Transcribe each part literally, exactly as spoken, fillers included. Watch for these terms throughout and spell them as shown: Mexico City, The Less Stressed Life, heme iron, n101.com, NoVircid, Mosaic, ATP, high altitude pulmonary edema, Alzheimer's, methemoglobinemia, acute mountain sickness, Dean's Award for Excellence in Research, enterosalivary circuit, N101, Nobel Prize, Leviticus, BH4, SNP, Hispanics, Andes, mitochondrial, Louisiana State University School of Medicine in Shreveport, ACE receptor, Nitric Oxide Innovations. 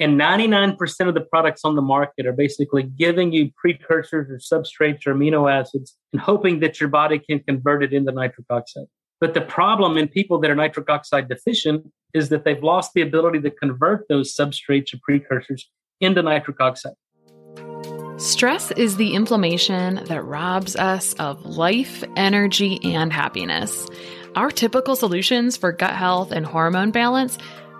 And ninety-nine percent of the products on the market are basically giving you precursors or substrates or amino acids and hoping that your body can convert it into nitric oxide. But the problem in people that are nitric oxide deficient is that they've lost the ability to convert those substrates or precursors into nitric oxide. Stress is the inflammation that robs us of life, energy, and happiness. Our typical solutions for gut health and hormone balance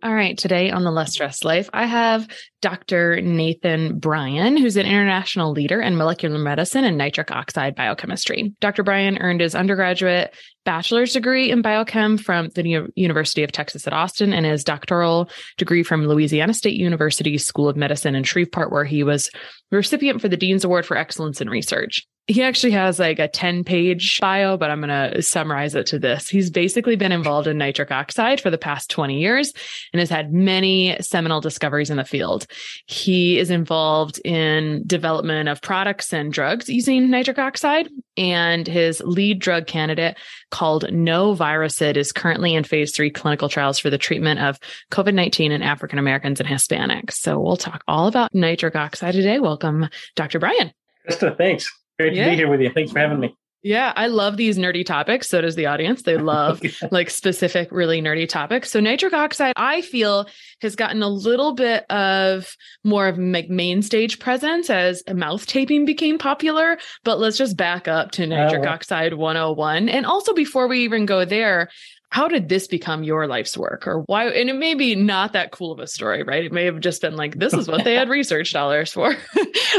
All right, today on The Less Stressed Life, I have Doctor Nathan Bryan, who's an international leader in molecular medicine and nitric oxide biochemistry. Doctor Bryan earned his undergraduate bachelor's degree in biochem from the University of Texas at Austin and his doctoral degree from Louisiana State University School of Medicine in Shreveport, where he was recipient for the Dean's Award for Excellence in Research. He actually has like a ten-page bio, but I'm going to summarize it to this. He's basically been involved in nitric oxide for the past twenty years and has had many seminal discoveries in the field. He is involved in development of products and drugs using nitric oxide, and his lead drug candidate called NoVircid is currently in phase three clinical trials for the treatment of COVID nineteen in African-Americans and Hispanics. So we'll talk all about nitric oxide today. Welcome, Doctor Bryan. Krista, thanks. Great yeah. to be here with you. Thanks for having me. Yeah, I love these nerdy topics. So does the audience. They love like specific, really nerdy topics. So nitric oxide, I feel, has gotten a little bit of more of like main stage presence as mouth taping became popular. But let's just back up to nitric oh. oxide one oh one. And also before we even go there, how did this become your life's work, or why? And it may be not that cool of a story, right? It may have just been like, this is what they had research dollars for.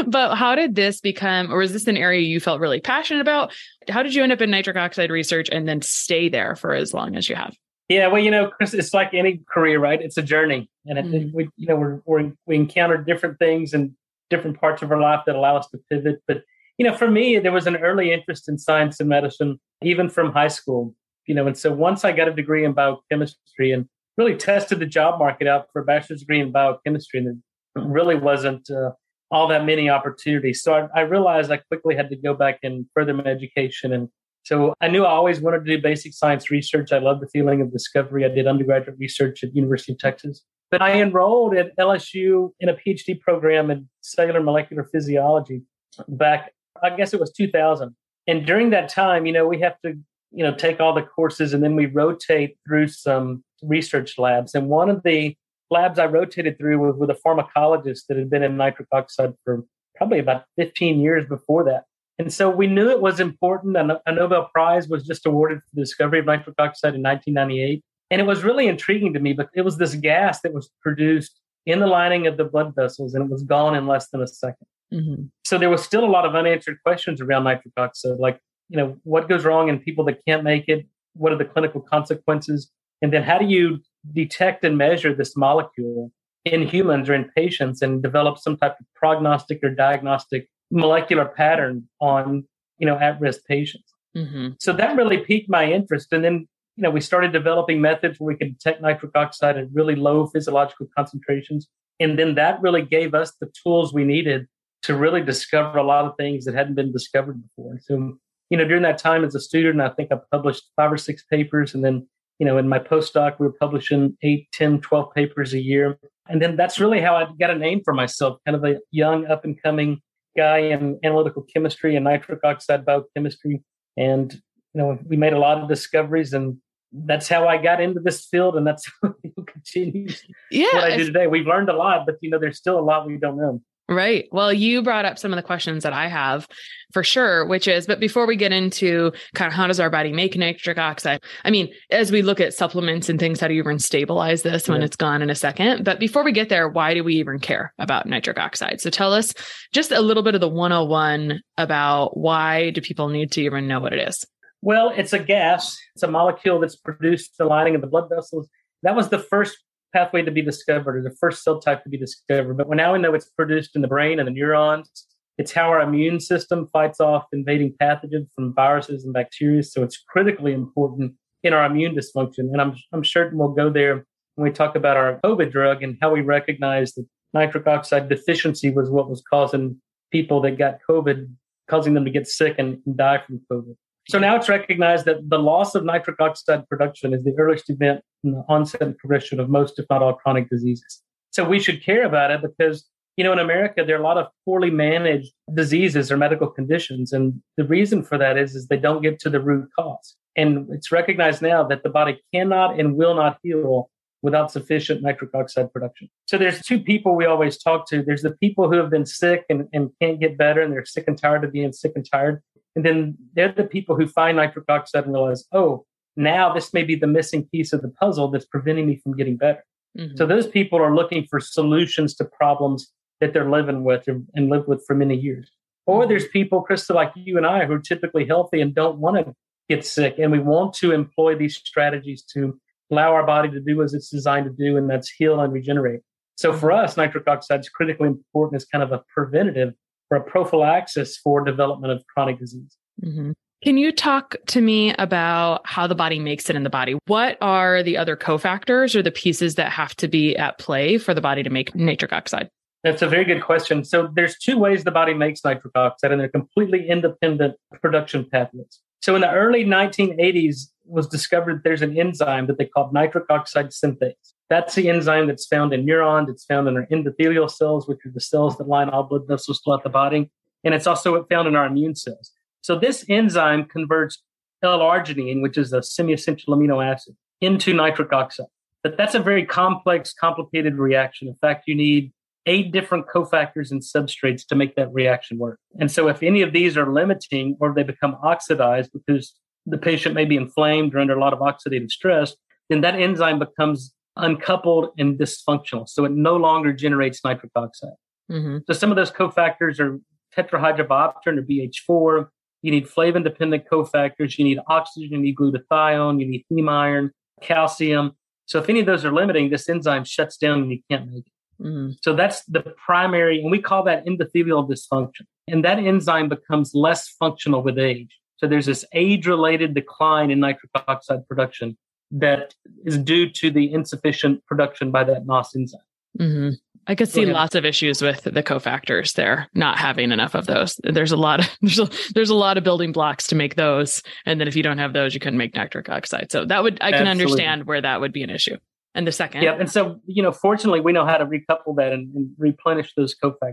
But how did this become, or was this an area you felt really passionate about? How did you end up in nitric oxide research and then stay there for as long as you have? Yeah, well, you know, Chris, it's like any career, right? It's a journey. And I think mm. we, you know, we're, we're, we encounter different things in different parts of our life that allow us to pivot. But, you know, for me, there was an early interest in science and medicine, even from high school. You know, and so once I got a degree in biochemistry and really tested the job market out for a bachelor's degree in biochemistry, and there really wasn't uh, all that many opportunities. So I, I realized I quickly had to go back and further my education. And so I knew I always wanted to do basic science research. I loved the feeling of discovery. I did undergraduate research at University of Texas. But I enrolled at L S U in a PhD program in cellular molecular physiology back, I guess it was two thousand. And during that time, you know, we have to you know, take all the courses, and then we rotate through some research labs. And one of the labs I rotated through was with a pharmacologist that had been in nitric oxide for probably about fifteen years before that. And so we knew it was important. A Nobel Prize was just awarded for the discovery of nitric oxide in nineteen ninety-eight. And it was really intriguing to me, but it was this gas that was produced in the lining of the blood vessels, and it was gone in less than a second. Mm-hmm. So there was still a lot of unanswered questions around nitric oxide, like, you know, what goes wrong in people that can't make it? What are the clinical consequences? And then how do you detect and measure this molecule in humans or in patients and develop some type of prognostic or diagnostic molecular pattern on, you know, at-risk patients. Mm-hmm. So that really piqued my interest. And then, you know, we started developing methods where we could detect nitric oxide at really low physiological concentrations. And then that really gave us the tools we needed to really discover a lot of things that hadn't been discovered before. So, you know, during that time as a student, I think I published five or six papers. And then, you know, in my postdoc, we were publishing eight, ten, twelve papers a year. And then that's really how I got a name for myself, kind of a young up-and-coming guy in analytical chemistry and nitric oxide biochemistry. And, you know, we made a lot of discoveries, and that's how I got into this field. And that's what continues yeah, what I do today. We've learned a lot, but, you know, there's still a lot we don't know. Right. Well, you brought up some of the questions that I have for sure, which is, but before we get into kind of how does our body make nitric oxide? I mean, as we look at supplements and things, how do you even stabilize this when yeah. it's gone in a second? But before we get there, why do we even care about nitric oxide? So tell us just a little bit of the one oh one about why do people need to even know what it is? Well, it's a gas. It's a molecule that's produced in the lining of the blood vessels. That was the first pathway to be discovered, or the first cell type to be discovered. But now we know it's produced in the brain and the neurons. It's how our immune system fights off invading pathogens from viruses and bacteria. So it's critically important in our immune dysfunction. And I'm I'm certain we'll go there when we talk about our COVID drug and how we recognize that nitric oxide deficiency was what was causing people that got COVID, causing them to get sick and, and die from COVID. So now it's recognized that the loss of nitric oxide production is the earliest event in the onset and progression of most, if not all, chronic diseases. So we should care about it because, you know, in America, there are a lot of poorly managed diseases or medical conditions. And the reason for that is, is they don't get to the root cause. And it's recognized now that the body cannot and will not heal without sufficient nitric oxide production. So there's two people we always talk to. There's the people who have been sick and, and can't get better, and they're sick and tired of being sick and tired. And then they're the people who find nitric oxide and realize, oh, now this may be the missing piece of the puzzle that's preventing me from getting better. Mm-hmm. So those people are looking for solutions to problems that they're living with and live with for many years. Or there's people, Krista, like you and I, who are typically healthy and don't want to get sick. And we want to employ these strategies to allow our body to do as it's designed to do, and that's heal and regenerate. So for us, nitric oxide is critically important as kind of a preventative or a prophylaxis for development of chronic disease. Mm-hmm. Can you talk to me about how the body makes it in the body? What are the other cofactors or the pieces that have to be at play for the body to make nitric oxide? That's a very good question. So there's two ways the body makes nitric oxide, and they're completely independent production pathways. So in the early nineteen eighties, was discovered there's an enzyme that they called nitric oxide synthase. That's the enzyme that's found in neurons. It's found in our endothelial cells, which are the cells that line all blood vessels throughout the body. And it's also found in our immune cells. So this enzyme converts L-arginine, which is a semi-essential amino acid, into nitric oxide. But that's a very complex, complicated reaction. In fact, you need eight different cofactors and substrates to make that reaction work. And so if any of these are limiting or they become oxidized because the patient may be inflamed or under a lot of oxidative stress, then that enzyme becomes uncoupled and dysfunctional. So it no longer generates nitric oxide. Mm-hmm. So some of those cofactors are tetrahydrobiopterin or B H four. You need flavin-dependent cofactors. You need oxygen. You need glutathione. You need heme iron, calcium. So if any of those are limiting, this enzyme shuts down and you can't make it. Mm-hmm. So that's the primary, and we call that endothelial dysfunction. And that enzyme becomes less functional with age. So there's this age-related decline in nitric oxide production that is due to the insufficient production by that N O S enzyme. Mm-hmm. I could see lots of issues with the cofactors there, not having enough of those. There's a lot of there's a, there's a lot of building blocks to make those, and then if you don't have those, you couldn't make nitric oxide. So that would I can Absolutely. Understand where that would be an issue. And the second, yeah, and so you know, fortunately, we know how to recouple that and, and replenish those cofactors.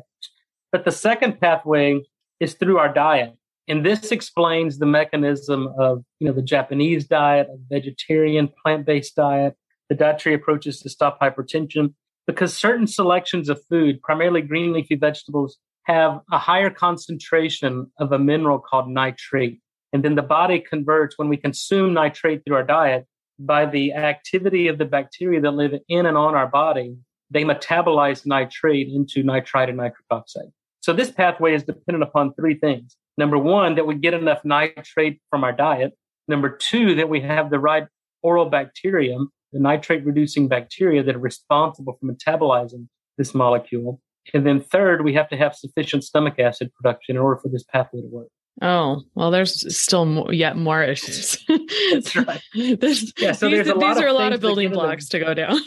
But the second pathway is through our diet. And this explains the mechanism of, you know, the Japanese diet, a vegetarian, plant-based diet, the dietary approaches to stop hypertension, because certain selections of food, primarily green leafy vegetables, have a higher concentration of a mineral called nitrate. And then the body converts, when we consume nitrate through our diet, by the activity of the bacteria that live in and on our body, they metabolize nitrate into nitrite and nitric oxide. So this pathway is dependent upon three things. Number one, that we get enough nitrate from our diet. Number two, that we have the right oral bacterium the nitrate-reducing bacteria that are responsible for metabolizing this molecule. And then third, we have to have sufficient stomach acid production in order for this pathway to work. Oh, well, there's still more, yet more issues. That's right. There's, yeah, so these, there's a lot these are a lot of building blocks the, to go down.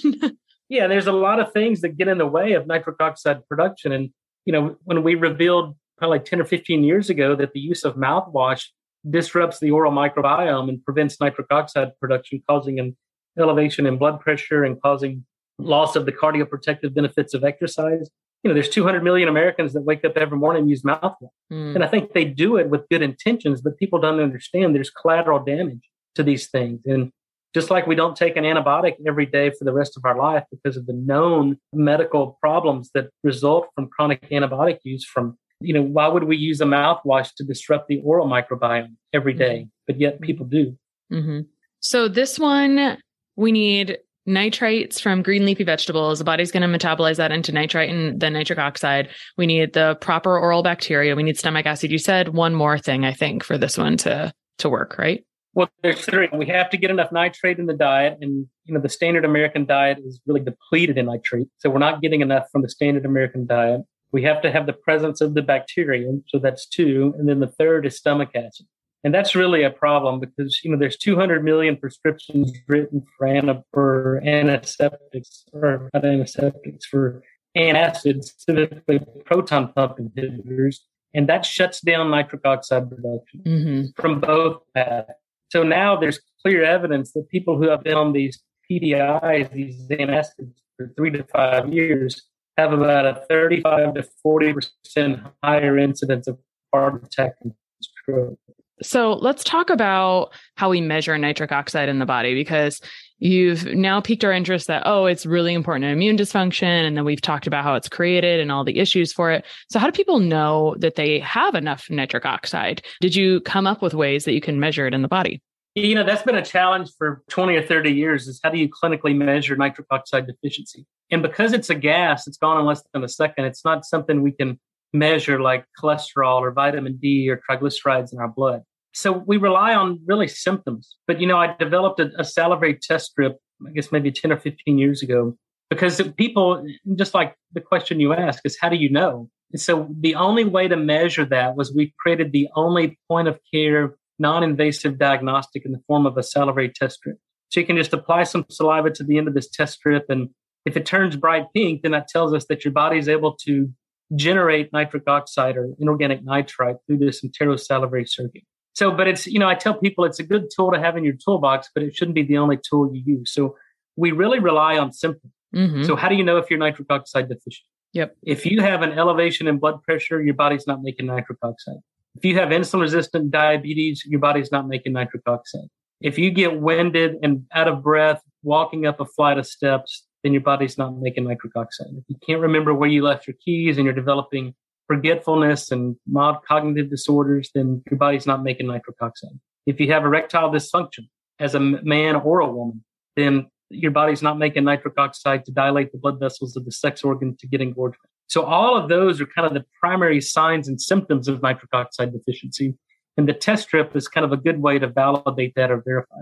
Yeah, there's a lot of things that get in the way of nitric oxide production. And, you know, when we revealed probably ten or fifteen years ago that the use of mouthwash disrupts the oral microbiome and prevents nitric oxide production, causing an elevation in blood pressure and causing loss of the cardioprotective benefits of exercise. You know, there's two hundred million Americans that wake up every morning and use mouthwash. Mm. And I think they do it with good intentions, but people don't understand there's collateral damage to these things. And just like we don't take an antibiotic every day for the rest of our life because of the known medical problems that result from chronic antibiotic use from, you know, why would we use a mouthwash to disrupt the oral microbiome every day? Mm-hmm. But yet people do. Mm-hmm. So this one, we need nitrates from green leafy vegetables. The body's going to metabolize that into nitrite and then nitric oxide. We need the proper oral bacteria. We need stomach acid. You said one more thing, I think, for this one to, to work, right? Well, there's three. We have to get enough nitrate in the diet. And, you know, the standard American diet is really depleted in nitrate. So we're not getting enough from the standard American diet. We have to have the presence of the bacteria. So that's two. And then the third is stomach acid. And that's really a problem because, you know, there's two hundred million prescriptions written for, ana- for antiseptics or not antiseptics for antacids, specifically proton pump inhibitors. And that shuts down nitric oxide production mm-hmm. from both paths. So now there's clear evidence that people who have been on these P D Is, these antacids for three to five years, have about a thirty-five to forty percent higher incidence of heart attack and stroke. So let's talk about how we measure nitric oxide in the body, because you've now piqued our interest that, oh, it's really important in immune dysfunction. And then we've talked about how it's created and all the issues for it. So how do people know that they have enough nitric oxide? Did you come up with ways that you can measure it in the body? You know, that's been a challenge for twenty or thirty years is how do you clinically measure nitric oxide deficiency? And because it's a gas, it's gone in less than a second. It's not something we can measure like cholesterol or vitamin D or triglycerides in our blood. So we rely on really symptoms. But, you know, I developed a, a salivary test strip, I guess maybe ten or fifteen years ago, because people, just like the question you ask is, how do you know? And so the only way to measure that was we created the only point of care, non-invasive diagnostic in the form of a salivary test strip. So you can just apply some saliva to the end of this test strip. And if it turns bright pink, then that tells us that your body is able to generate nitric oxide or inorganic nitrite through this enterosalivary circuit. So, but it's, you know, I tell people it's a good tool to have in your toolbox, but it shouldn't be the only tool you use. So we really rely on symptoms. Mm-hmm. So how do you know if you're nitric oxide deficient? Yep. If you have an elevation in blood pressure, your body's not making nitric oxide. If you have insulin-resistant diabetes, your body's not making nitric oxide. If you get winded and out of breath, walking up a flight of steps, then your body's not making nitric oxide. If you can't remember where you left your keys and you're developing forgetfulness and mild cognitive disorders, then your body's not making nitric oxide. If you have erectile dysfunction as a man or a woman, then your body's not making nitric oxide to dilate the blood vessels of the sex organ to get engorgement. So all of those are kind of the primary signs and symptoms of nitric oxide deficiency. And the test strip is kind of a good way to validate that or verify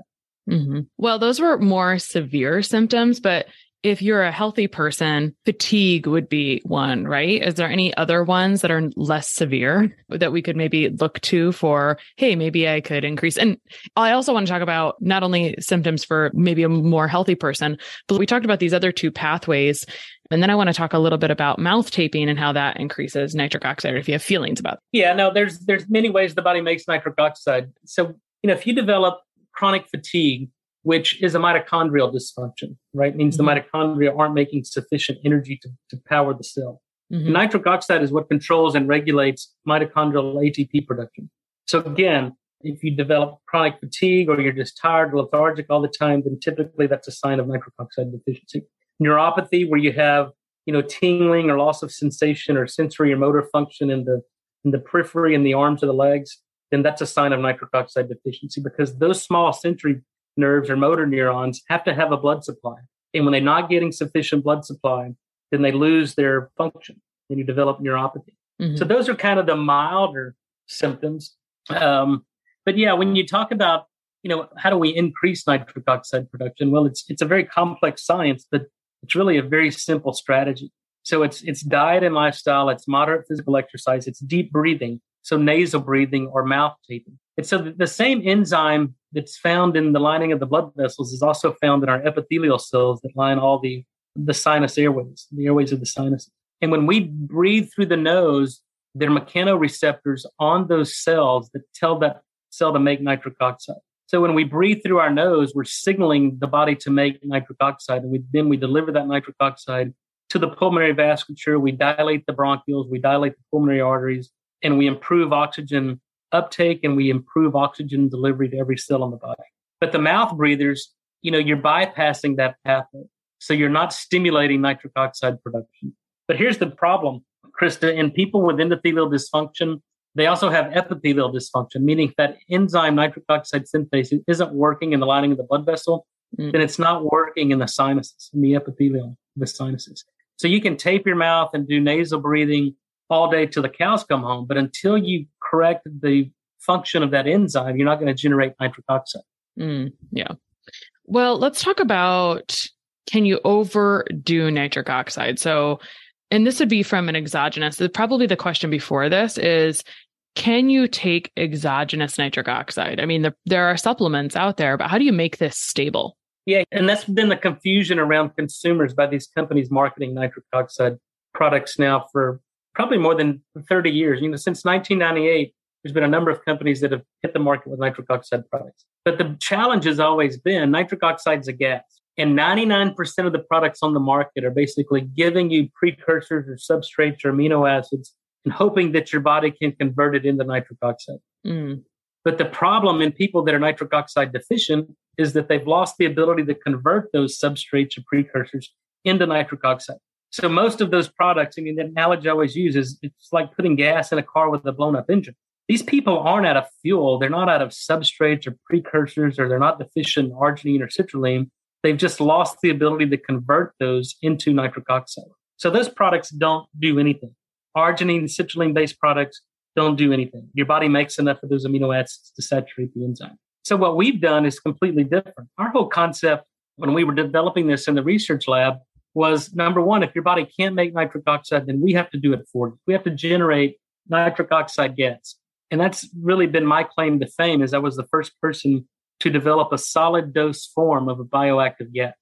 it. Mm-hmm. Well, those were more severe symptoms, but if you're a healthy person, fatigue would be one, right? Is there any other ones that are less severe that we could maybe look to for, hey, maybe I could increase? And I also want to talk about not only symptoms for maybe a more healthy person, but we talked about these other two pathways. And then I want to talk a little bit about mouth taping and how that increases nitric oxide if you have feelings about it. Yeah, no, there's there's many ways the body makes nitric oxide. So, you know, if you develop chronic fatigue, which is a mitochondrial dysfunction, right? It means the mitochondria aren't making sufficient energy to, to power the cell. Mm-hmm. Nitric oxide is what controls and regulates mitochondrial A T P production. So again, if you develop chronic fatigue or you're just tired, lethargic all the time, then typically that's a sign of nitric oxide deficiency. Neuropathy, where you have, you know, tingling or loss of sensation or sensory or motor function in the in the periphery, in the arms or the legs, then that's a sign of nitric oxide deficiency because those small sensory nerves or motor neurons have to have a blood supply. And when they're not getting sufficient blood supply, then they lose their function and you develop neuropathy. Mm-hmm. So those are kind of the milder symptoms. Um, but yeah, when you talk about you know, how do we increase nitric oxide production? Well, it's it's a very complex science, but it's really a very simple strategy. So it's it's diet and lifestyle, it's moderate physical exercise, it's deep breathing, so nasal breathing or mouth breathing. And so the same enzyme that's found in the lining of the blood vessels is also found in our epithelial cells that line all the, the sinus airways, the airways of the sinus. And when we breathe through the nose, there are mechanoreceptors on those cells that tell that cell to make nitric oxide. So when we breathe through our nose, we're signaling the body to make nitric oxide, and we, then we deliver that nitric oxide to the pulmonary vasculature. We dilate the bronchioles, we dilate the pulmonary arteries, and we improve oxygen uptake, and we improve oxygen delivery to every cell in the body. But the mouth breathers, you know, you're bypassing that pathway. So you're not stimulating nitric oxide production. But here's the problem, Krista, in people with endothelial dysfunction, they also have epithelial dysfunction, meaning that enzyme nitric oxide synthase isn't working in the lining of the blood vessel, mm. then it's not working in the sinuses, in the epithelial, the sinuses. So you can tape your mouth and do nasal breathing all day till the cows come home, but until you correct the function of that enzyme, you're not going to generate nitric oxide. Mm, yeah. Well, let's talk about, can you overdo nitric oxide? So, and this would be from an exogenous, probably the question before this is, can you take exogenous nitric oxide? I mean, the, there are supplements out there, but how do you make this stable? Yeah. And that's been the confusion around consumers by these companies marketing nitric oxide products now for probably more than thirty years. You know, since nineteen ninety-eight, there's been a number of companies that have hit the market with nitric oxide products. But the challenge has always been nitric oxide is a gas. And ninety-nine percent of the products on the market are basically giving you precursors or substrates or amino acids and hoping that your body can convert it into nitric oxide. Mm. But the problem in people that are nitric oxide deficient is that they've lost the ability to convert those substrates or precursors into nitric oxide. So most of those products, I mean, the analogy I always use is it's like putting gas in a car with a blown up engine. These people aren't out of fuel. They're not out of substrates or precursors, or they're not deficient in arginine or citrulline. They've just lost the ability to convert those into nitric oxide. So those products don't do anything. Arginine, citrulline-based products don't do anything. Your body makes enough of those amino acids to saturate the enzyme. So what we've done is completely different. Our whole concept when we were developing this in the research lab was, number one, if your body can't make nitric oxide, then we have to do it for you. We have to generate nitric oxide gas. And that's really been my claim to fame, is I was the first person to develop a solid dose form of a bioactive gas.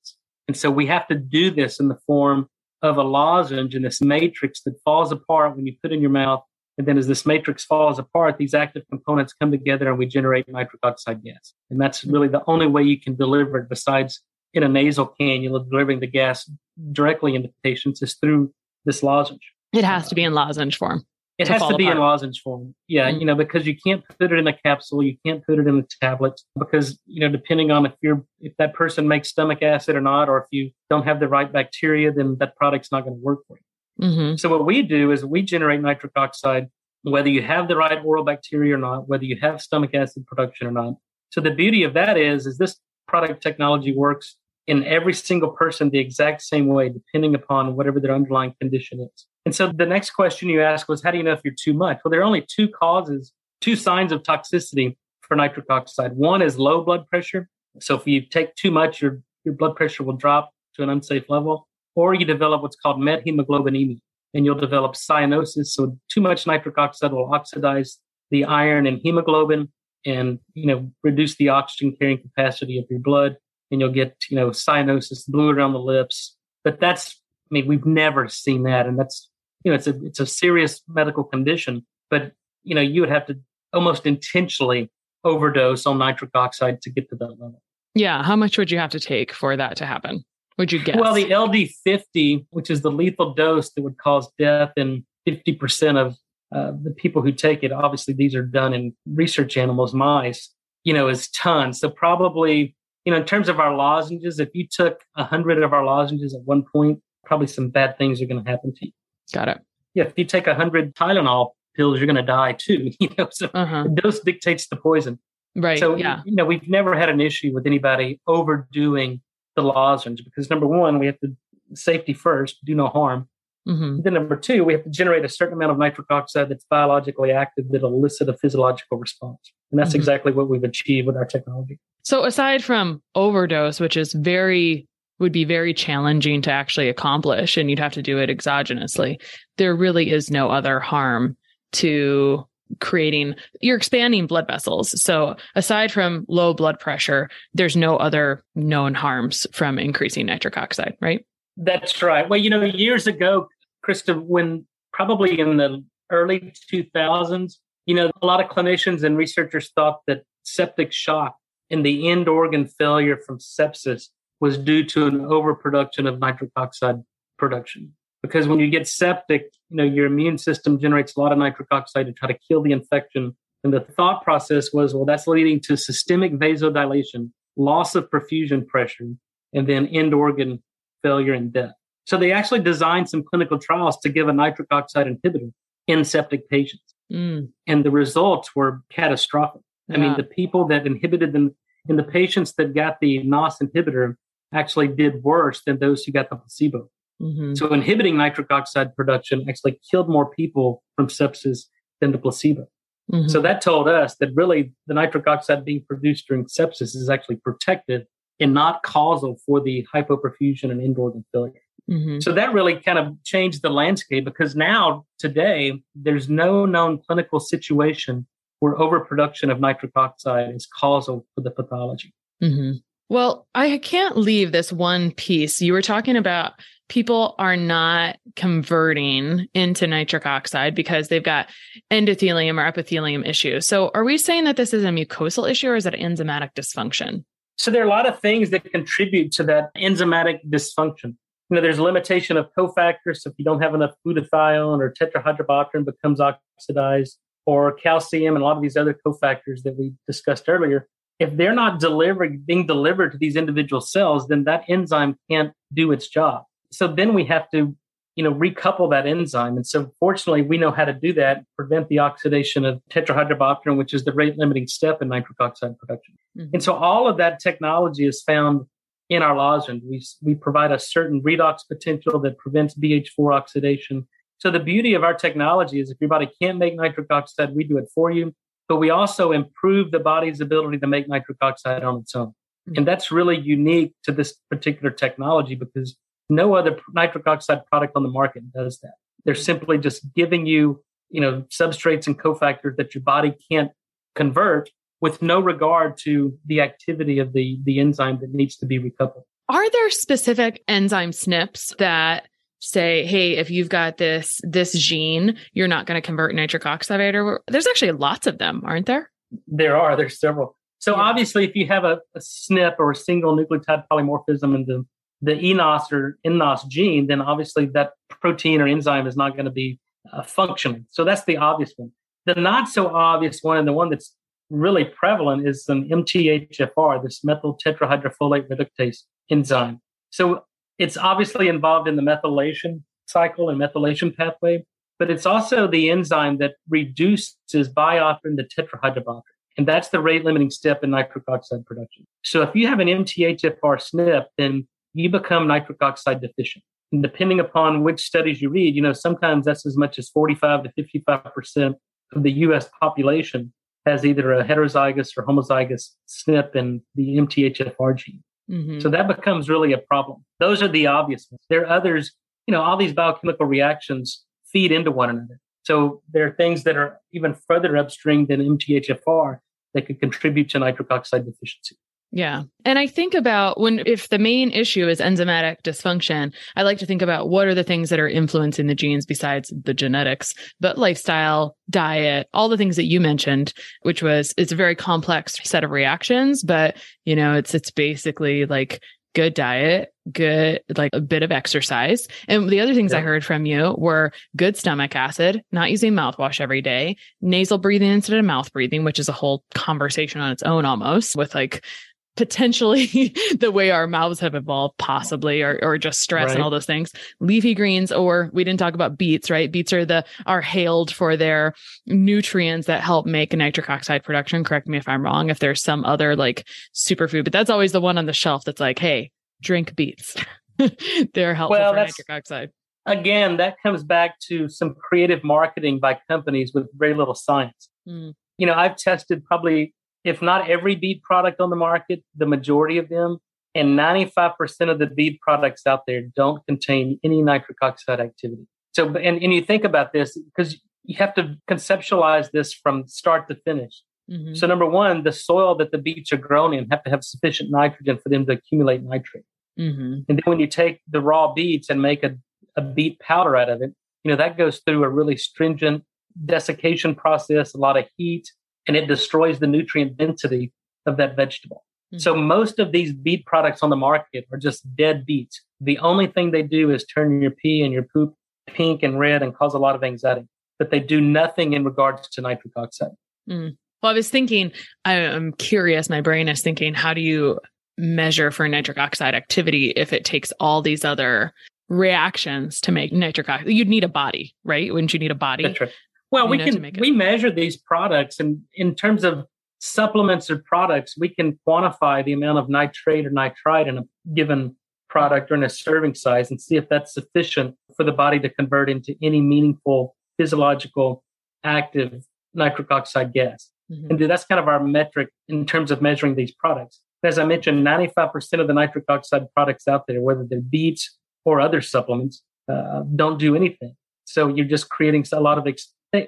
And so we have to do this in the form of a lozenge in this matrix that falls apart when you put in your mouth. And then as this matrix falls apart, these active components come together and we generate nitric oxide gas. And that's really the only way you can deliver it, besides in a nasal cannula, delivering the gas directly into patients, is through this lozenge. It has to be in lozenge form. It has to be apart. in lozenge form. Yeah, mm-hmm. you know, because you can't put it in a capsule, you can't put it in a tablet, because, you know, depending on if you're if that person makes stomach acid or not, or if you don't have the right bacteria, then that product's not going to work for you. Mm-hmm. So what we do is we generate nitric oxide, whether you have the right oral bacteria or not, whether you have stomach acid production or not. So the beauty of that is, is this product technology works in every single person the exact same way, depending upon whatever their underlying condition is. And so the next question you asked was, how do you know if you're too much? Well, there are only two causes, two signs of toxicity for nitric oxide. One is low blood pressure. So if you take too much, your, your blood pressure will drop to an unsafe level, or you develop what's called methemoglobinemia, and you'll develop cyanosis. So too much nitric oxide will oxidize the iron and hemoglobin and, you know, reduce the oxygen carrying capacity of your blood. And you'll get, you know, cyanosis, blue around the lips. But that's, I mean, we've never seen that. And that's, you know, it's a it's a serious medical condition, but, you know, you would have to almost intentionally overdose on nitric oxide to get to that level. Yeah. How much would you have to take for that to happen? Would you guess? Well, the L D fifty, which is the lethal dose that would cause death in fifty percent of uh, the people who take it, obviously these are done in research animals, mice, you know, is tons. So probably, you know, in terms of our lozenges, if you took one hundred of our lozenges at one point, probably some bad things are going to happen to you. Got it. Yeah, if you take one hundred Tylenol pills, you're going to die too. You know, so uh-huh. the dose dictates the poison. Right. So, yeah. you know, we've never had an issue with anybody overdoing the lozenge because, number one, we have to safety first, do no harm. Mm-hmm. Then number two, we have to generate a certain amount of nitric oxide that's biologically active that elicits a physiological response. And that's mm-hmm. exactly what we've achieved with our technology. So aside from overdose, which is very, would be very challenging to actually accomplish, and you'd have to do it exogenously, there really is no other harm to creating, you're expanding blood vessels. So aside from low blood pressure, there's no other known harms from increasing nitric oxide, right? That's right. Well, you know, years ago, Krista, when probably in the early two thousands, you know, a lot of clinicians and researchers thought that septic shock and the end organ failure from sepsis was due to an overproduction of nitric oxide production. Because when you get septic, you know, your immune system generates a lot of nitric oxide to try to kill the infection. And the thought process was, well, that's leading to systemic vasodilation, loss of perfusion pressure, and then end organ failure and death. So they actually designed some clinical trials to give a nitric oxide inhibitor in septic patients. Mm. And the results were catastrophic. Yeah. I mean, the people that inhibited them in the patients that got the N O S inhibitor actually did worse than those who got the placebo. Mm-hmm. So inhibiting nitric oxide production actually killed more people from sepsis than the placebo. Mm-hmm. So that told us that really the nitric oxide being produced during sepsis is actually protective and not causal for the hypoperfusion and end organ failure. Mm-hmm. So that really kind of changed the landscape, because now today there's no known clinical situation where overproduction of nitric oxide is causal for the pathology. Mm-hmm. Well, I can't leave this one piece. You were talking about people are not converting into nitric oxide because they've got endothelium or epithelium issues. So are we saying that this is a mucosal issue, or is it an enzymatic dysfunction? So there are a lot of things that contribute to that enzymatic dysfunction. You know, there's limitation of cofactors. So if you don't have enough glutathione, or tetrahydrobiopterin becomes oxidized, or calcium and a lot of these other cofactors that we discussed earlier, if they're not delivered, being delivered to these individual cells, then that enzyme can't do its job. So then we have to, you know, recouple that enzyme. And so fortunately, we know how to do that, prevent the oxidation of tetrahydrobiopterin, which is the rate-limiting step in nitric oxide production. Mm-hmm. And so all of that technology is found in our lozenge. We, we provide a certain redox potential that prevents B H four oxidation. So the beauty of our technology is if your body can't make nitric oxide, we do it for you. But we also improve the body's ability to make nitric oxide on its own. Mm-hmm. And that's really unique to this particular technology, because no other nitric oxide product on the market does that. They're simply just giving you, you know, substrates and cofactors that your body can't convert, with no regard to the activity of the, the enzyme that needs to be recoupled. Are there specific enzyme S N Ps that say, hey, if you've got this, this gene, you're not going to convert nitric oxide? Or there's actually lots of them, aren't there? There are. There's several. So yeah. Obviously, if you have a, a S N P or a single nucleotide polymorphism in the, the E N O S or N O S gene, then obviously that protein or enzyme is not going to be uh, functioning. So that's the obvious one. The not so obvious one, and the one that's really prevalent, is an M T H F R, this methyl tetrahydrofolate reductase enzyme. So it's obviously involved in the methylation cycle and methylation pathway, but it's also the enzyme that reduces biopterin to tetrahydrobiopterin. And that's the rate limiting step in nitric oxide production. So if you have an M T H F R S N P, then you become nitric oxide deficient. And depending upon which studies you read, you know, sometimes that's as much as forty-five to fifty-five percent of the U S population has either a heterozygous or homozygous S N P and the M T H F R gene. Mm-hmm. So that becomes really a problem. Those are the obvious ones. There are others, you know, all these biochemical reactions feed into one another. So there are things that are even further upstream than M T H F R that could contribute to nitric oxide deficiency. Yeah. And I think about when, if the main issue is enzymatic dysfunction, I like to think about what are the things that are influencing the genes besides the genetics, but lifestyle, diet, all the things that you mentioned, which was, it's a very complex set of reactions, but you know, it's, it's basically like good diet, good, like a bit of exercise. And the other things yeah. I heard from you were good stomach acid, not using mouthwash every day, nasal breathing instead of mouth breathing, which is a whole conversation on its own almost, with like, potentially the way our mouths have evolved, possibly, or or just stress right. and all those things. Leafy greens, or we didn't talk about beets, right? Beets are the are hailed for their nutrients that help make nitric oxide production. Correct me if I'm wrong, if there's some other like superfood, but that's always the one on the shelf that's like, hey, drink beets. They're helpful well, for nitric oxide. Again, that comes back to some creative marketing by companies with very little science. Mm. You know, I've tested probably, if not every bead product on the market, the majority of them, and ninety-five percent of the bead products out there don't contain any nitric oxide activity. So, and, and you think about this, because you have to conceptualize this from start to finish. Mm-hmm. So number one, the soil that the beets are grown in have to have sufficient nitrogen for them to accumulate nitrate. Mm-hmm. And then when you take the raw beets and make a, a beet powder out of it, you know, that goes through a really stringent desiccation process, a lot of heat, and it destroys the nutrient density of that vegetable. Mm-hmm. So most of these beet products on the market are just dead beets. The only thing they do is turn your pee and your poop pink and red and cause a lot of anxiety, but they do nothing in regards to nitric oxide. Mm. Well, I was thinking, I, I'm curious, my brain is thinking, how do you measure for nitric oxide activity if it takes all these other reactions to make nitric oxide? You'd need a body, right? Wouldn't you need a body? That's right. Well, we know, can we measure these products, and in terms of supplements or products, we can quantify the amount of nitrate or nitrite in a given product or in a serving size and see if that's sufficient for the body to convert into any meaningful physiological active nitric oxide gas. Mm-hmm. And that's kind of our metric in terms of measuring these products. As I mentioned, ninety-five percent of the nitric oxide products out there, whether they're beets or other supplements, uh, don't do anything. So you're just creating a lot of, ex- they,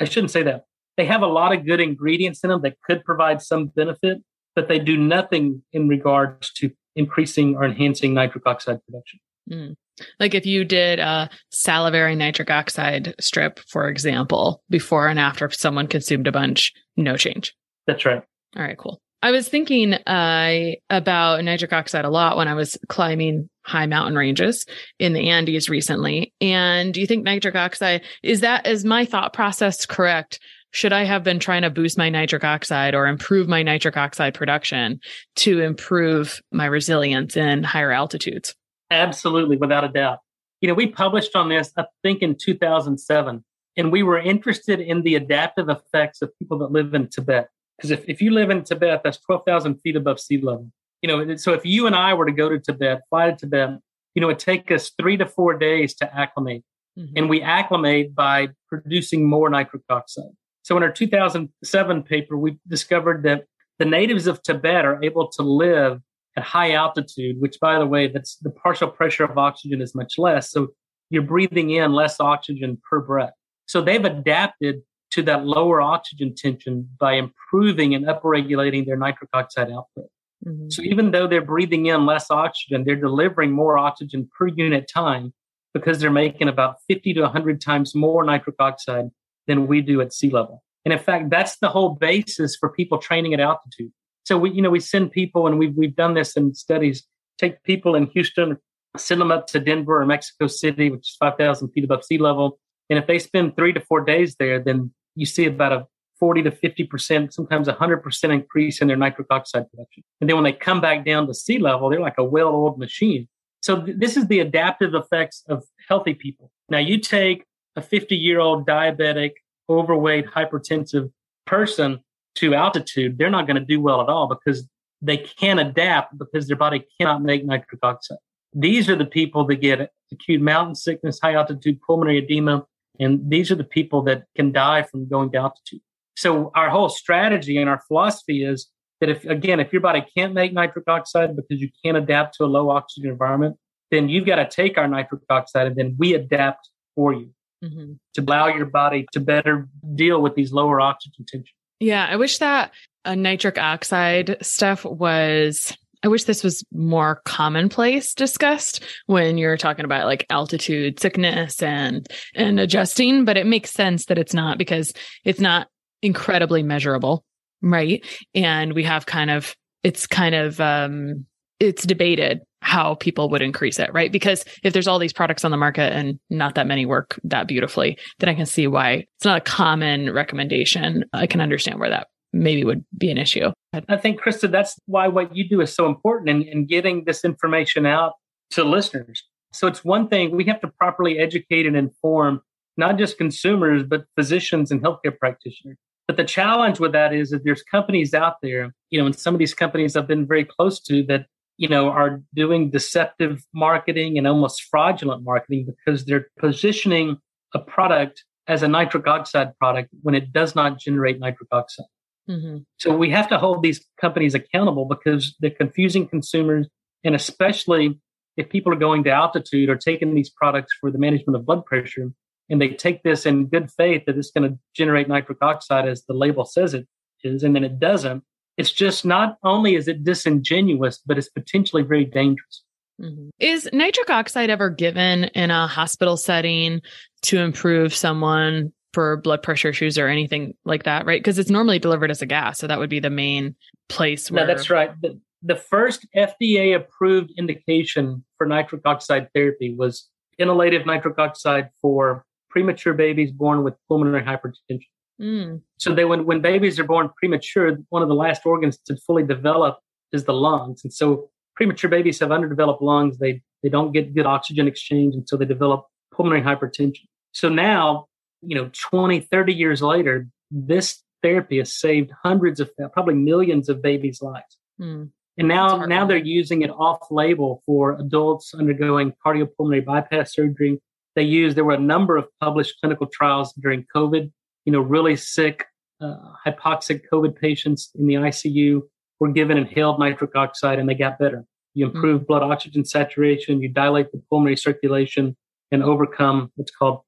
I shouldn't say that. They have a lot of good ingredients in them that could provide some benefit, but they do nothing in regards to increasing or enhancing nitric oxide production. Mm. Like if you did a salivary nitric oxide strip, for example, before and after someone consumed a bunch, no change. That's right. All right, cool. I was thinking uh, about nitric oxide a lot when I was climbing high mountain ranges in the Andes recently. And do you think nitric oxide, is that, is my thought process correct? Should I have been trying to boost my nitric oxide or improve my nitric oxide production to improve my resilience in higher altitudes? Absolutely, without a doubt. You know, we published on this, I think, in two thousand seven, and we were interested in the adaptive effects of people that live in Tibet. Because if, if you live in Tibet, that's twelve thousand feet above sea level. You know, so if you and I were to go to Tibet, fly to Tibet, you know, it would take us three to four days to acclimate. Mm-hmm. And we acclimate by producing more nitric oxide. So in our two thousand seven paper, we discovered that the natives of Tibet are able to live at high altitude, which, by the way, that's the partial pressure of oxygen is much less. So you're breathing in less oxygen per breath. So they've adapted to that lower oxygen tension by improving and upregulating their nitric oxide output. Mm-hmm. So even though they're breathing in less oxygen, they're delivering more oxygen per unit time because they're making about fifty to one hundred times more nitric oxide than we do at sea level. And in fact, that's the whole basis for people training at altitude. So we, you know, we send people, and we've we've done this in studies, take people in Houston, send them up to Denver or Mexico City, which is five thousand feet above sea level. And if they spend three to four days there, then you see about a forty to fifty percent, sometimes one hundred percent increase in their nitric oxide production. And then when they come back down to sea level, they're like a well-oiled machine. So th- this is the adaptive effects of healthy people. Now, you take a fifty-year-old diabetic, overweight, hypertensive person to altitude, they're not going to do well at all because they can't adapt because their body cannot make nitric oxide. These are the people that get acute mountain sickness, high altitude pulmonary edema, and these are the people that can die from going to altitude. So our whole strategy and our philosophy is that if, again, if your body can't make nitric oxide because you can't adapt to a low oxygen environment, then you've got to take our nitric oxide and then we adapt for you mm-hmm. to allow your body to better deal with these lower oxygen tensions. Yeah, I wish that uh, nitric oxide stuff was, I wish this was more commonplace discussed when you're talking about like altitude sickness and, and adjusting, but it makes sense that it's not because it's not incredibly measurable, right? And we have kind of, it's kind of, um, it's debated how people would increase it, right? Because if there's all these products on the market and not that many work that beautifully, then I can see why it's not a common recommendation. I can understand where that maybe would be an issue. I think, Krista, that's why what you do is so important in, in getting this information out to listeners. So it's one thing, we have to properly educate and inform not just consumers, but physicians and healthcare practitioners. But the challenge with that is that there's companies out there, you know, and some of these companies I've been very close to that you know, are doing deceptive marketing and almost fraudulent marketing because they're positioning a product as a nitric oxide product when it does not generate nitric oxide. Mm-hmm. So we have to hold these companies accountable because they're confusing consumers. And especially if people are going to altitude or taking these products for the management of blood pressure, and they take this in good faith that it's going to generate nitric oxide as the label says it is, and then it doesn't. It's just not only is it disingenuous, but it's potentially very dangerous. Mm-hmm. Is nitric oxide ever given in a hospital setting to improve someone for blood pressure issues or anything like that, right? Because it's normally delivered as a gas. So that would be the main place where... No, that's right. The, the first F D A-approved indication for nitric oxide therapy was inhalative nitric oxide for premature babies born with pulmonary hypertension. Mm. So they, when, when babies are born premature, one of the last organs to fully develop is the lungs. And so premature babies have underdeveloped lungs. They, they don't get good oxygen exchange, and so they develop pulmonary hypertension. So now, you know, twenty, thirty years later, this therapy has saved hundreds of, probably millions of babies' lives. Mm. And now, now they're using it off-label for adults undergoing cardiopulmonary bypass surgery. They used, there were a number of published clinical trials during COVID, you know, really sick, uh, hypoxic COVID patients in the I C U were given inhaled nitric oxide and they got better. You improve mm. blood oxygen saturation, you dilate the pulmonary circulation and overcome what's called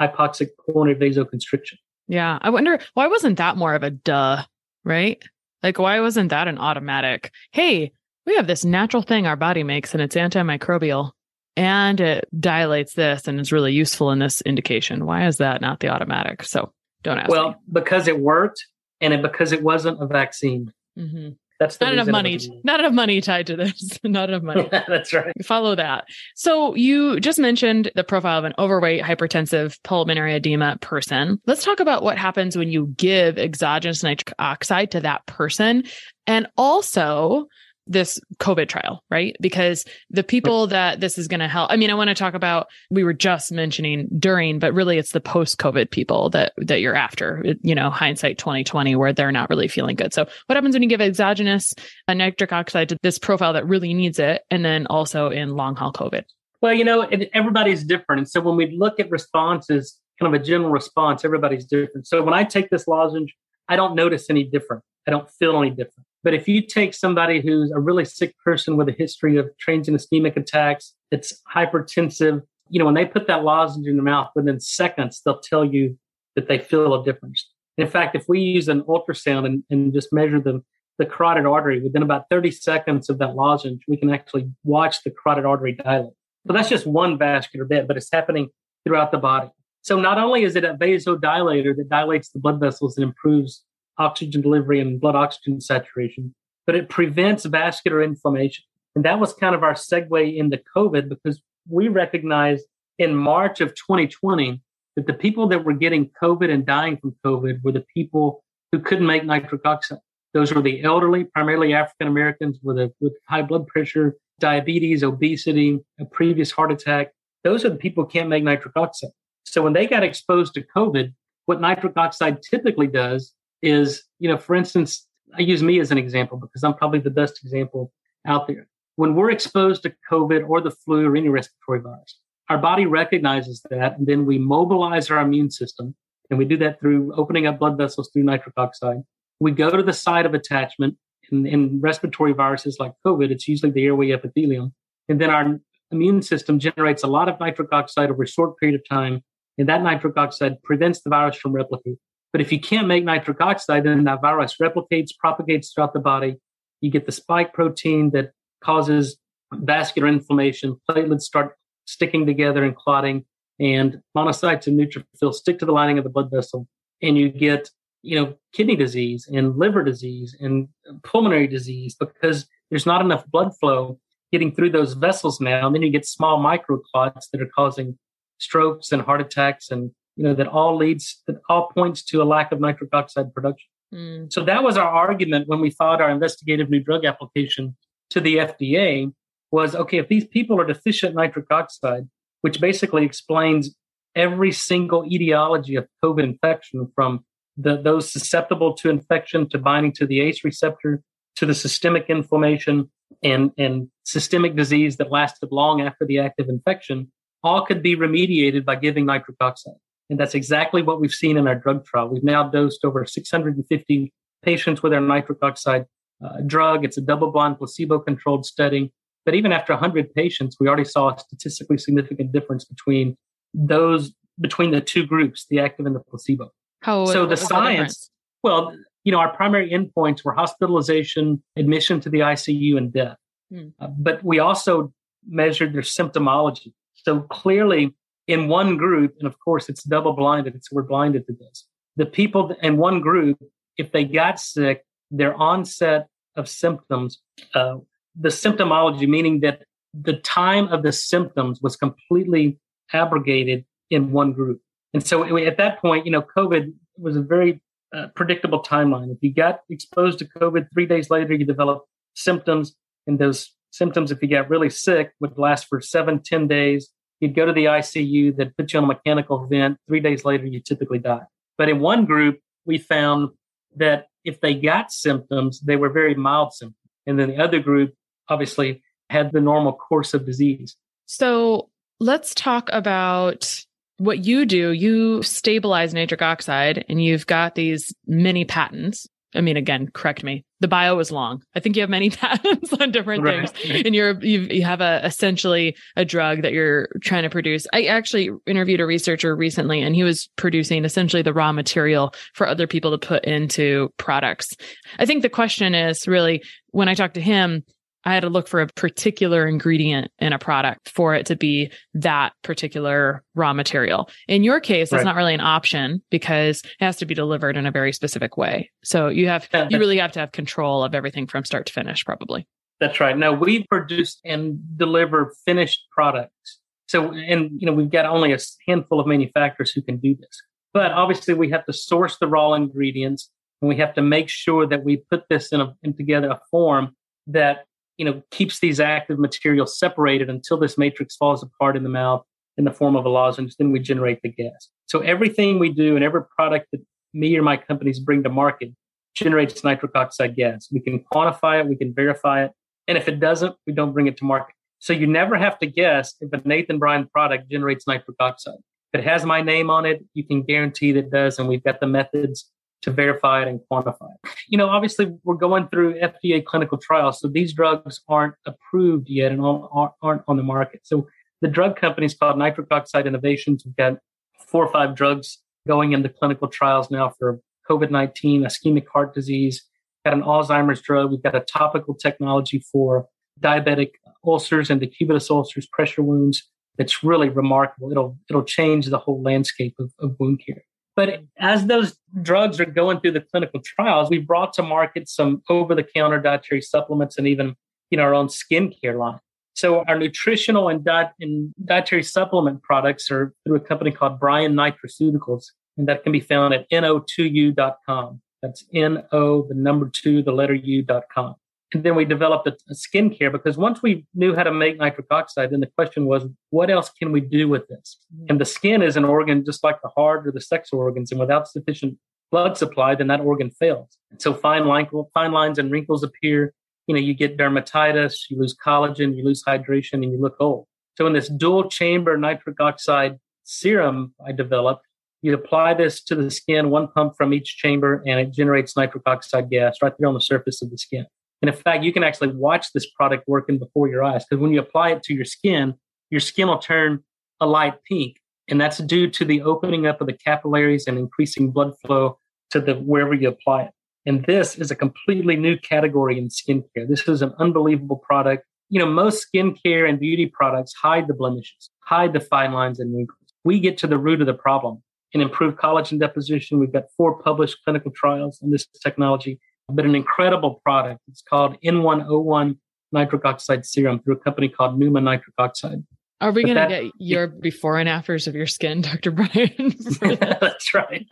hypoxic pulmonary vasoconstriction. Yeah. I wonder why wasn't that more of a duh, right? Like, why wasn't that an automatic, hey, we have this natural thing our body makes and it's antimicrobial and it dilates this and is really useful in this indication. Why is that not the automatic? So don't ask Well, me. Because it worked and it, because it wasn't a vaccine. Mm-hmm. That's not enough money. Not enough money tied to this. Not enough money. That's right. Follow that. So you just mentioned the profile of an overweight, hypertensive, pulmonary edema person. Let's talk about what happens when you give exogenous nitric oxide to that person, and also this COVID trial, right? Because the people that this is going to help. I mean, I want to talk about. We were just mentioning during, but really, it's the post-COVID people that that you're after. You know, hindsight twenty twenty, where they're not really feeling good. So, what happens when you give exogenous nitric oxide to this profile that really needs it, and then also in long-haul COVID? Well, you know, everybody's different, and so when we look at responses, kind of a general response, everybody's different. So when I take this lozenge, I don't notice any different. I don't feel any different. But if you take somebody who's a really sick person with a history of transient ischemic attacks, it's hypertensive, you know, when they put that lozenge in their mouth, within seconds, they'll tell you that they feel a difference. In fact, if we use an ultrasound and, and just measure the, the carotid artery, within about thirty seconds of that lozenge, we can actually watch the carotid artery dilate. So that's just one vascular bit, but it's happening throughout the body. So not only is it a vasodilator that dilates the blood vessels and improves oxygen delivery and blood oxygen saturation, but it prevents vascular inflammation. And that was kind of our segue into COVID, because we recognized in March of twenty twenty that the people that were getting COVID and dying from COVID were the people who couldn't make nitric oxide. Those were the elderly, primarily African-Americans with a, with high blood pressure, diabetes, obesity, a previous heart attack. Those are the people who can't make nitric oxide. So when they got exposed to COVID, what nitric oxide typically does is, you know, for instance, I use me as an example because I'm probably the best example out there. When we're exposed to COVID or the flu or any respiratory virus, our body recognizes that, and then we mobilize our immune system, and we do that through opening up blood vessels through nitric oxide. We go to the site of attachment. In, in respiratory viruses like COVID, it's usually the airway epithelium, and then our immune system generates a lot of nitric oxide over a short period of time, and that nitric oxide prevents the virus from replicating. But if you can't make nitric oxide, then that virus replicates, propagates throughout the body. You get the spike protein that causes vascular inflammation. Platelets start sticking together and clotting, and monocytes and neutrophils stick to the lining of the blood vessel. And you get, you know, kidney disease and liver disease and pulmonary disease because there's not enough blood flow getting through those vessels now. And then you get small microclots that are causing strokes and heart attacks and, you know, that all leads, that all points to a lack of nitric oxide production. Mm. So that was our argument when we filed our investigative new drug application to the F D A was, okay, if these people are deficient in nitric oxide, which basically explains every single etiology of COVID infection, from the, those susceptible to infection to binding to the ACE receptor to the systemic inflammation and, and systemic disease that lasted long after the active infection, all could be remediated by giving nitric oxide. And that's exactly what we've seen in our drug trial. We've now dosed over six hundred fifty patients with our nitric oxide uh, drug. It's a double-blind, placebo-controlled study. But even after one hundred patients, we already saw a statistically significant difference between those between the two groups, the active and the placebo. How, so the science, well, you know, our primary endpoints were hospitalization, admission to the I C U, and death. Mm. Uh, but we also measured their symptomology. So clearly, in one group, and of course, it's double-blinded, it's we're blinded to this. The people in one group, if they got sick, their onset of symptoms, uh, the symptomology, meaning that the time of the symptoms was completely abrogated in one group. And so at that point, you know, COVID was a very uh, predictable timeline. If you got exposed to COVID, three days later, you developed symptoms. And those symptoms, if you got really sick, would last for seven, ten days. You'd go to the I C U, they'd put you on a mechanical vent. Three days later, you typically die. But in one group, we found that if they got symptoms, they were very mild symptoms. And then the other group obviously had the normal course of disease. So let's talk about what you do. You stabilize nitric oxide and you've got these many patents. I mean, again, correct me. The bio is long. I think you have many patents on different right. things. And you're, you've, you have a, essentially a drug that you're trying to produce. I actually interviewed a researcher recently, and he was producing essentially the raw material for other people to put into products. I think the question is really, when I talked to him, I had to look for a particular ingredient in a product for it to be that particular raw material. In your case, that's right. not really an option because it has to be delivered in a very specific way. So you have yeah, you really have to have control of everything from start to finish, probably. That's right. Now, we produce and deliver finished products. So, and you know, we've got only a handful of manufacturers who can do this. But obviously, we have to source the raw ingredients, and we have to make sure that we put this in, a, in together a form that, you know, keeps these active materials separated until this matrix falls apart in the mouth in the form of a lozenge. Then we generate the gas. So everything we do and every product that me or my companies bring to market generates nitric oxide gas. We can quantify it. We can verify it. And if it doesn't, we don't bring it to market. So you never have to guess if a Nathan Bryan product generates nitric oxide. If it has my name on it, you can guarantee that it does. And we've got the methods to verify it and quantify it. You know, obviously, we're going through F D A clinical trials, so these drugs aren't approved yet and aren't on the market. So the drug company's called Nitric Oxide Innovations. We've got four or five drugs going into clinical trials now for COVID nineteen, ischemic heart disease, got an Alzheimer's drug. We've got a topical technology for diabetic ulcers and decubitus ulcers, pressure wounds. It's really remarkable. It'll it'll change the whole landscape of, of wound care. But as those drugs are going through the clinical trials, we brought to market some over-the-counter dietary supplements and even, you know, our own skincare line. So our nutritional and, diet and dietary supplement products are through a company called Bryan Nutraceuticals, and that can be found at N O two U dot com. That's N O, the number two, the letter U dot com. And then we developed a, a skincare because once we knew how to make nitric oxide, then the question was, what else can we do with this? And the skin is an organ just like the heart or the sex organs. And without sufficient blood supply, then that organ fails. And so fine, line, fine lines and wrinkles appear. You know, you get dermatitis, you lose collagen, you lose hydration, and you look old. So in this dual chamber nitric oxide serum I developed, you apply this to the skin, one pump from each chamber, and it generates nitric oxide gas right there on the surface of the skin. And in fact, you can actually watch this product working before your eyes, because when you apply it to your skin, your skin will turn a light pink. And that's due to the opening up of the capillaries and increasing blood flow to the wherever you apply it. And this is a completely new category in skincare. This is an unbelievable product. You know, most skincare and beauty products hide the blemishes, hide the fine lines and wrinkles. We get to the root of the problem and improve collagen deposition. We've got four published clinical trials on this technology. But an incredible product. It's called N one oh one nitric oxide serum through a company called Numa Nitric Oxide. Are we going to get your before and afters of your skin, Doctor Bryan? That's right.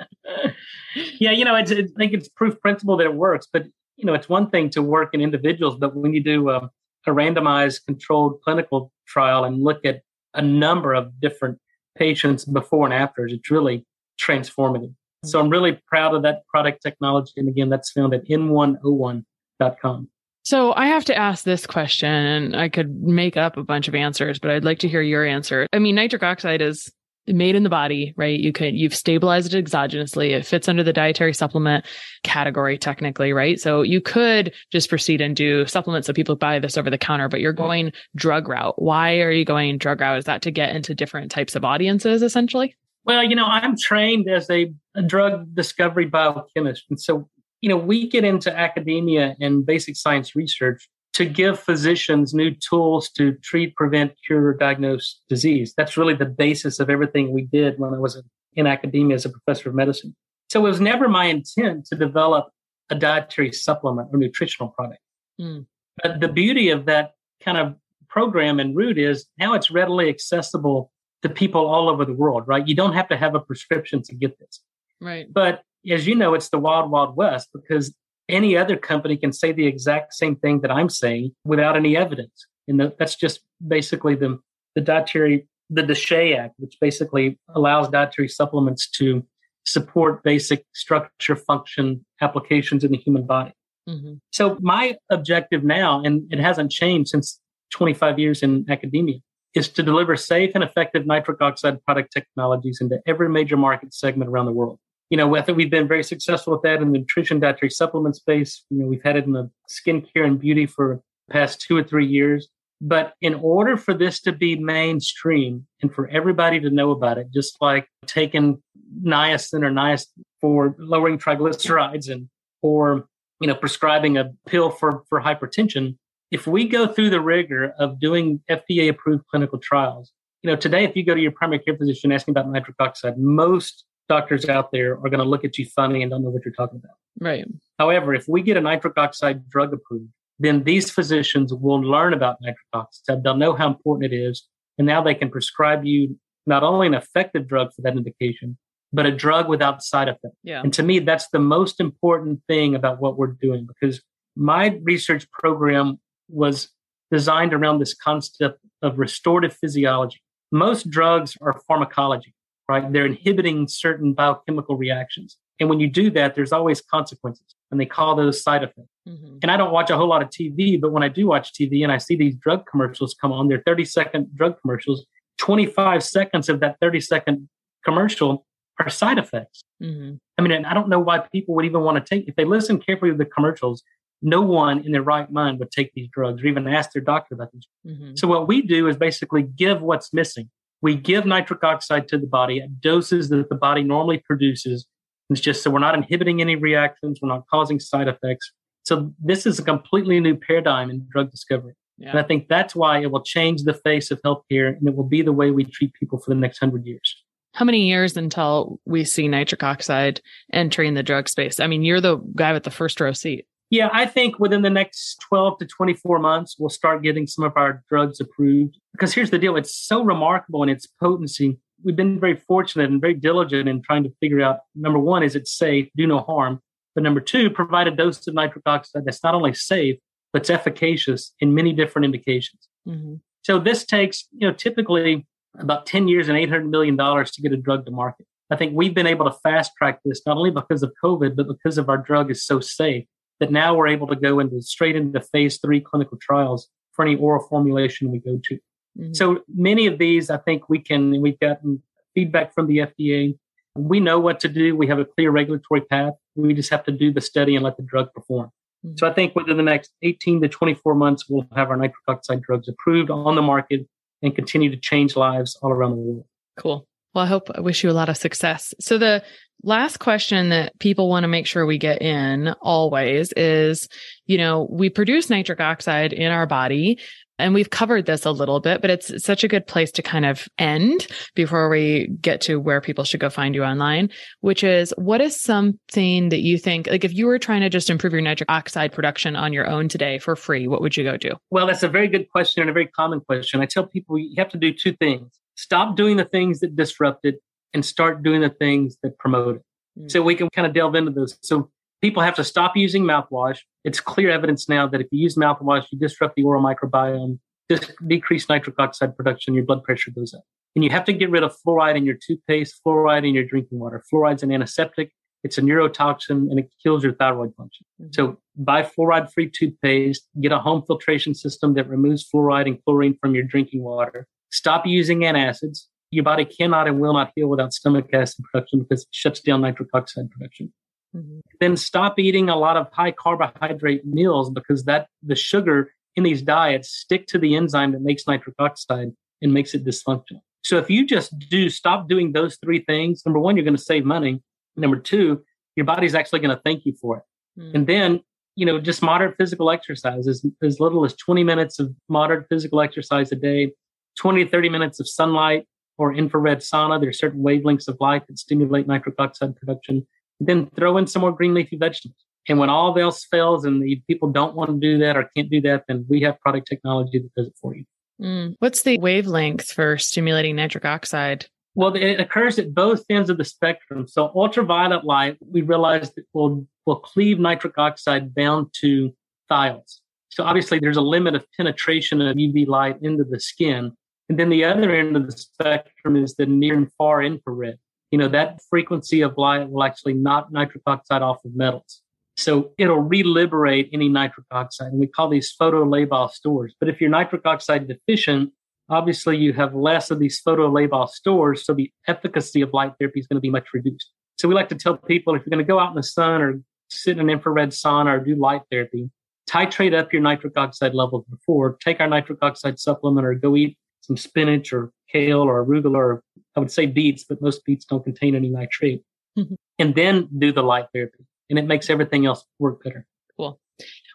Yeah, you know, it's, it, I think it's proof principle that it works. But, you know, it's one thing to work in individuals, but when you do um, a randomized controlled clinical trial and look at a number of different patients before and afters, it's really transformative. So I'm really proud of that product technology. And again, that's found at N one oh one dot com. So I have to ask this question, and I could make up a bunch of answers, but I'd like to hear your answer. I mean, nitric oxide is made in the body, right? You could, you've stabilized it exogenously. It fits under the dietary supplement category technically, right? So you could just proceed and do supplements that people buy this over the counter, but you're going drug route. Why are you going drug route? Is that to get into different types of audiences essentially? Well, you know, I'm trained as a, a drug discovery biochemist. And so, you know, we get into academia and basic science research to give physicians new tools to treat, prevent, cure, or diagnose disease. That's really the basis of everything we did when I was in academia as a professor of medicine. So it was never my intent to develop a dietary supplement or nutritional product. Mm. But the beauty of that kind of program and route is now it's readily accessible to people all over the world, right? You don't have to have a prescription to get this. Right. But as you know, it's the wild, wild west, because any other company can say the exact same thing that I'm saying without any evidence. And the, that's just basically the, the dietary, the DSHEA Act, which basically allows dietary supplements to support basic structure, function, applications in the human body. Mm-hmm. So my objective now, and it hasn't changed since twenty-five years in academia, is to deliver safe and effective nitric oxide product technologies into every major market segment around the world. You know, I think we've been very successful with that in the nutrition dietary supplement space. You know, we've had it in the skincare and beauty for the past two or three years. But in order for this to be mainstream and for everybody to know about it, just like taking niacin or niacin for lowering triglycerides and or, you know, prescribing a pill for, for hypertension, if we go through the rigor of doing F D A-approved clinical trials, you know, today, if you go to your primary care physician asking about nitric oxide, most doctors out there are going to look at you funny and don't know what you're talking about. Right. However, if we get a nitric oxide drug approved, then these physicians will learn about nitric oxide. They'll know how important it is. And now they can prescribe you not only an effective drug for that indication, but a drug without side effects. Yeah. And to me, that's the most important thing about what we're doing, because my research program was designed around this concept of restorative physiology. Most drugs are pharmacology, right? They're inhibiting certain biochemical reactions. And when you do that, there's always consequences. And they call those side effects. Mm-hmm. And I don't watch a whole lot of T V, but when I do watch T V and I see these drug commercials come on, they're thirty-second drug commercials, twenty-five seconds of that thirty-second commercial are side effects. Mm-hmm. I mean, and I don't know why people would even want to take, if they listen carefully to the commercials, no one in their right mind would take these drugs or even ask their doctor about these. Mm-hmm. So what we do is basically give what's missing. We give nitric oxide to the body at doses that the body normally produces. It's just so we're not inhibiting any reactions. We're not causing side effects. So this is a completely new paradigm in drug discovery. Yeah. And I think that's why it will change the face of healthcare, and it will be the way we treat people for the next hundred years. How many years until we see nitric oxide entering the drug space? I mean, you're the guy with the first row seat. Yeah, I think within the next twelve to twenty-four months, we'll start getting some of our drugs approved. Because here's the deal. It's so remarkable in its potency. We've been very fortunate and very diligent in trying to figure out, number one, is it safe? Do no harm. But number two, provide a dose of nitric oxide that's not only safe, but it's efficacious in many different indications. Mm-hmm. So this takes, you know, typically about ten years and eight hundred million dollars to get a drug to market. I think we've been able to fast track this, not only because of COVID, but because of our drug is so safe, that now we're able to go into straight into phase three clinical trials for any oral formulation we go to. Mm-hmm. So many of these, I think we can, we've gotten feedback from the F D A. We know what to do. We have a clear regulatory path. We just have to do the study and let the drug perform. Mm-hmm. So I think within the next eighteen to twenty-four months, we'll have our nitric oxide drugs approved on the market and continue to change lives all around the world. Cool. Well, I hope, I wish you a lot of success. So the last question that people want to make sure we get in always is, you know, we produce nitric oxide in our body, and we've covered this a little bit, but it's such a good place to kind of end before we get to where people should go find you online, which is, what is something that you think, like if you were trying to just improve your nitric oxide production on your own today for free, what would you go do? Well, that's a very good question and a very common question. I tell people you have to do two things. Stop doing the things that disrupt it and start doing the things that promote it. Mm. So we can kind of delve into those. So people have to stop using mouthwash. It's clear evidence now that if you use mouthwash, you disrupt the oral microbiome, just decrease nitric oxide production, your blood pressure goes up. And you have to get rid of fluoride in your toothpaste, fluoride in your drinking water. Fluoride's an antiseptic. It's a neurotoxin, and it kills your thyroid function. Mm. So buy fluoride-free toothpaste, get a home filtration system that removes fluoride and chlorine from your drinking water. Stop using antacids. Your body cannot and will not heal without stomach acid production because it shuts down nitric oxide production. Mm-hmm. Then stop eating a lot of high carbohydrate meals because that the sugar in these diets stick to the enzyme that makes nitric oxide and makes it dysfunctional. So if you just do stop doing those three things, number one, you're going to save money. Number two, your body's actually going to thank you for it. Mm. And then, you know, just moderate physical exercise, as, as little as twenty minutes of moderate physical exercise a day, twenty to thirty minutes of sunlight or infrared sauna. There are certain wavelengths of light that stimulate nitric oxide production. Then throw in some more green leafy vegetables. And when all else fails and the people don't want to do that or can't do that, then we have product technology that does it for you. Mm. What's the wavelength for stimulating nitric oxide? Well, it occurs at both ends of the spectrum. So ultraviolet light, we realized that will will cleave nitric oxide down to thiols. So obviously there's a limit of penetration of U V light into the skin. And then the other end of the spectrum is the near and far infrared. You know, that frequency of light will actually knock nitric oxide off of metals. So it'll re-liberate any nitric oxide. And we call these photolabile stores. But if you're nitric oxide deficient, obviously you have less of these photolabile stores. So the efficacy of light therapy is going to be much reduced. So we like to tell people if you're going to go out in the sun or sit in an infrared sauna or do light therapy, titrate up your nitric oxide levels before, take our nitric oxide supplement or go eat some spinach or kale or arugula, or I would say beets, but most beets don't contain any nitrate. Mm-hmm. And then do the light therapy. And it makes everything else work better. Cool.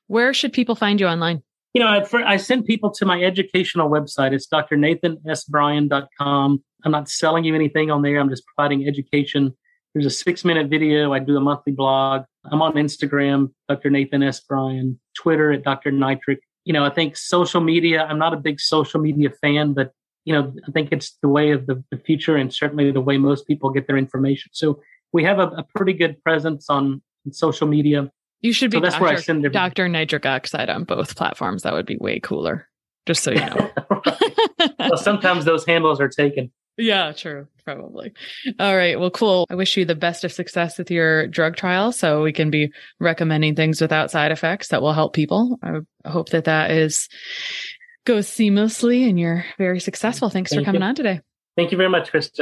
Where should people find you online? You know, I, for, I send people to my educational website. It's d r nathan s bryan dot com. I'm not selling you anything on there. I'm just providing education. There's a six-minute video. I do a monthly blog. I'm on Instagram, Doctor Nathan S. Bryan, Twitter at Doctor Nitric. You know, I think social media, I'm not a big social media fan, but, you know, I think it's the way of the, the future and certainly the way most people get their information. So we have a, a pretty good presence on social media. You should be so that's Doctor Where I send Doctor Nitric Oxide on both platforms. That would be way cooler, just so you know. Well, sometimes those handles are taken. Yeah, true. Probably. All right. Well, cool. I wish you the best of success with your drug trial so we can be recommending things without side effects that will help people. I hope that that is goes seamlessly and you're very successful. Thanks Thank for coming you. on today. Thank you very much, Krista.